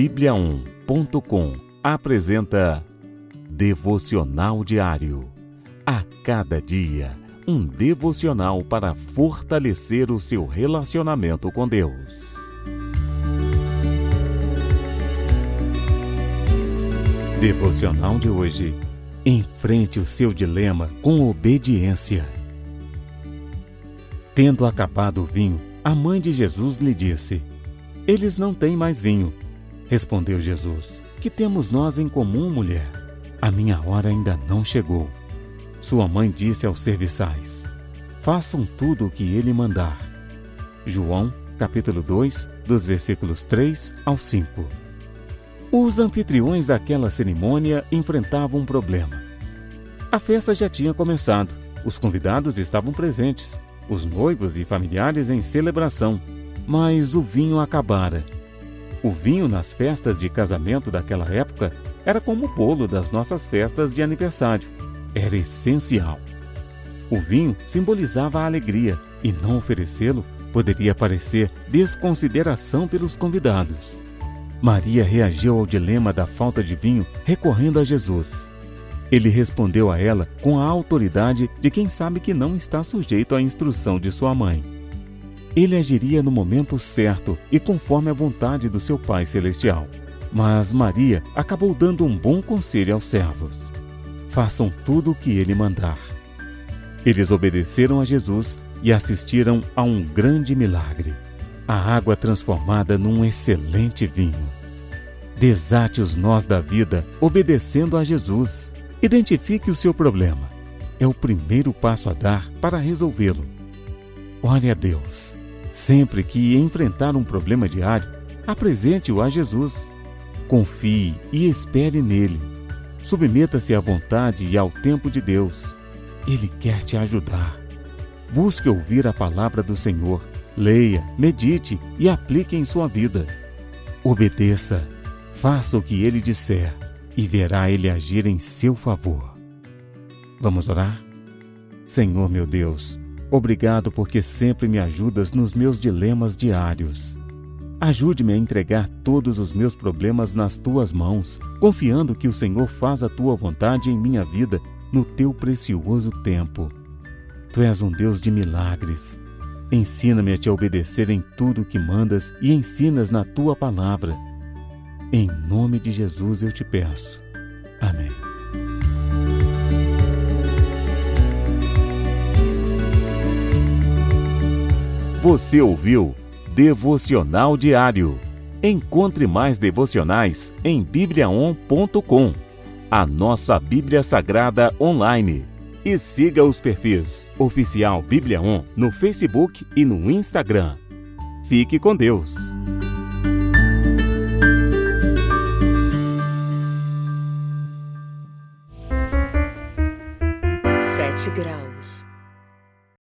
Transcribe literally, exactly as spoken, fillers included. Bíblia on ponto com apresenta Devocional Diário. A cada dia, um devocional para fortalecer o seu relacionamento com Deus. Devocional de hoje. Enfrente o seu dilema com obediência. Tendo acabado o vinho, a mãe de Jesus lhe disse: "Eles não têm mais vinho." Respondeu Jesus: "Que temos nós em comum, mulher? A minha hora ainda não chegou." Sua mãe disse aos serviçais: "Façam tudo o que ele mandar." João, capítulo dois, dos versículos três ao cinco. Os anfitriões daquela cerimônia enfrentavam um problema. A festa já tinha começado, os convidados estavam presentes, os noivos e familiares em celebração, mas o vinho acabara. O vinho nas festas de casamento daquela época era como o bolo das nossas festas de aniversário. Era essencial. O vinho simbolizava a alegria e não oferecê-lo poderia parecer desconsideração pelos convidados. Maria reagiu ao dilema da falta de vinho recorrendo a Jesus. Ele respondeu a ela com a autoridade de quem sabe que não está sujeito à instrução de sua mãe. Ele agiria no momento certo e conforme a vontade do seu Pai Celestial. Mas Maria acabou dando um bom conselho aos servos: façam tudo o que ele mandar. Eles obedeceram a Jesus e assistiram a um grande milagre. A água transformada num excelente vinho. Desate os nós da vida obedecendo a Jesus. Identifique o seu problema. É o primeiro passo a dar para resolvê-lo. Ore a Deus. Sempre que enfrentar um problema diário, apresente-o a Jesus. Confie e espere nele. Submeta-se à vontade e ao tempo de Deus. Ele quer te ajudar. Busque ouvir a palavra do Senhor. Leia, medite e aplique em sua vida. Obedeça, faça o que Ele disser e verá Ele agir em seu favor. Vamos orar? Senhor meu Deus, obrigado porque sempre me ajudas nos meus dilemas diários. Ajude-me a entregar todos os meus problemas nas Tuas mãos, confiando que o Senhor faz a Tua vontade em minha vida no Teu precioso tempo. Tu és um Deus de milagres. Ensina-me a te obedecer em tudo o que mandas e ensinas na Tua palavra. Em nome de Jesus eu te peço. Amém. Você ouviu Devocional Diário. Encontre mais devocionais em Bíblia on ponto com, a nossa Bíblia Sagrada online. E siga os perfis Oficial BibliaOn no Facebook e no Instagram. Fique com Deus! sete graus.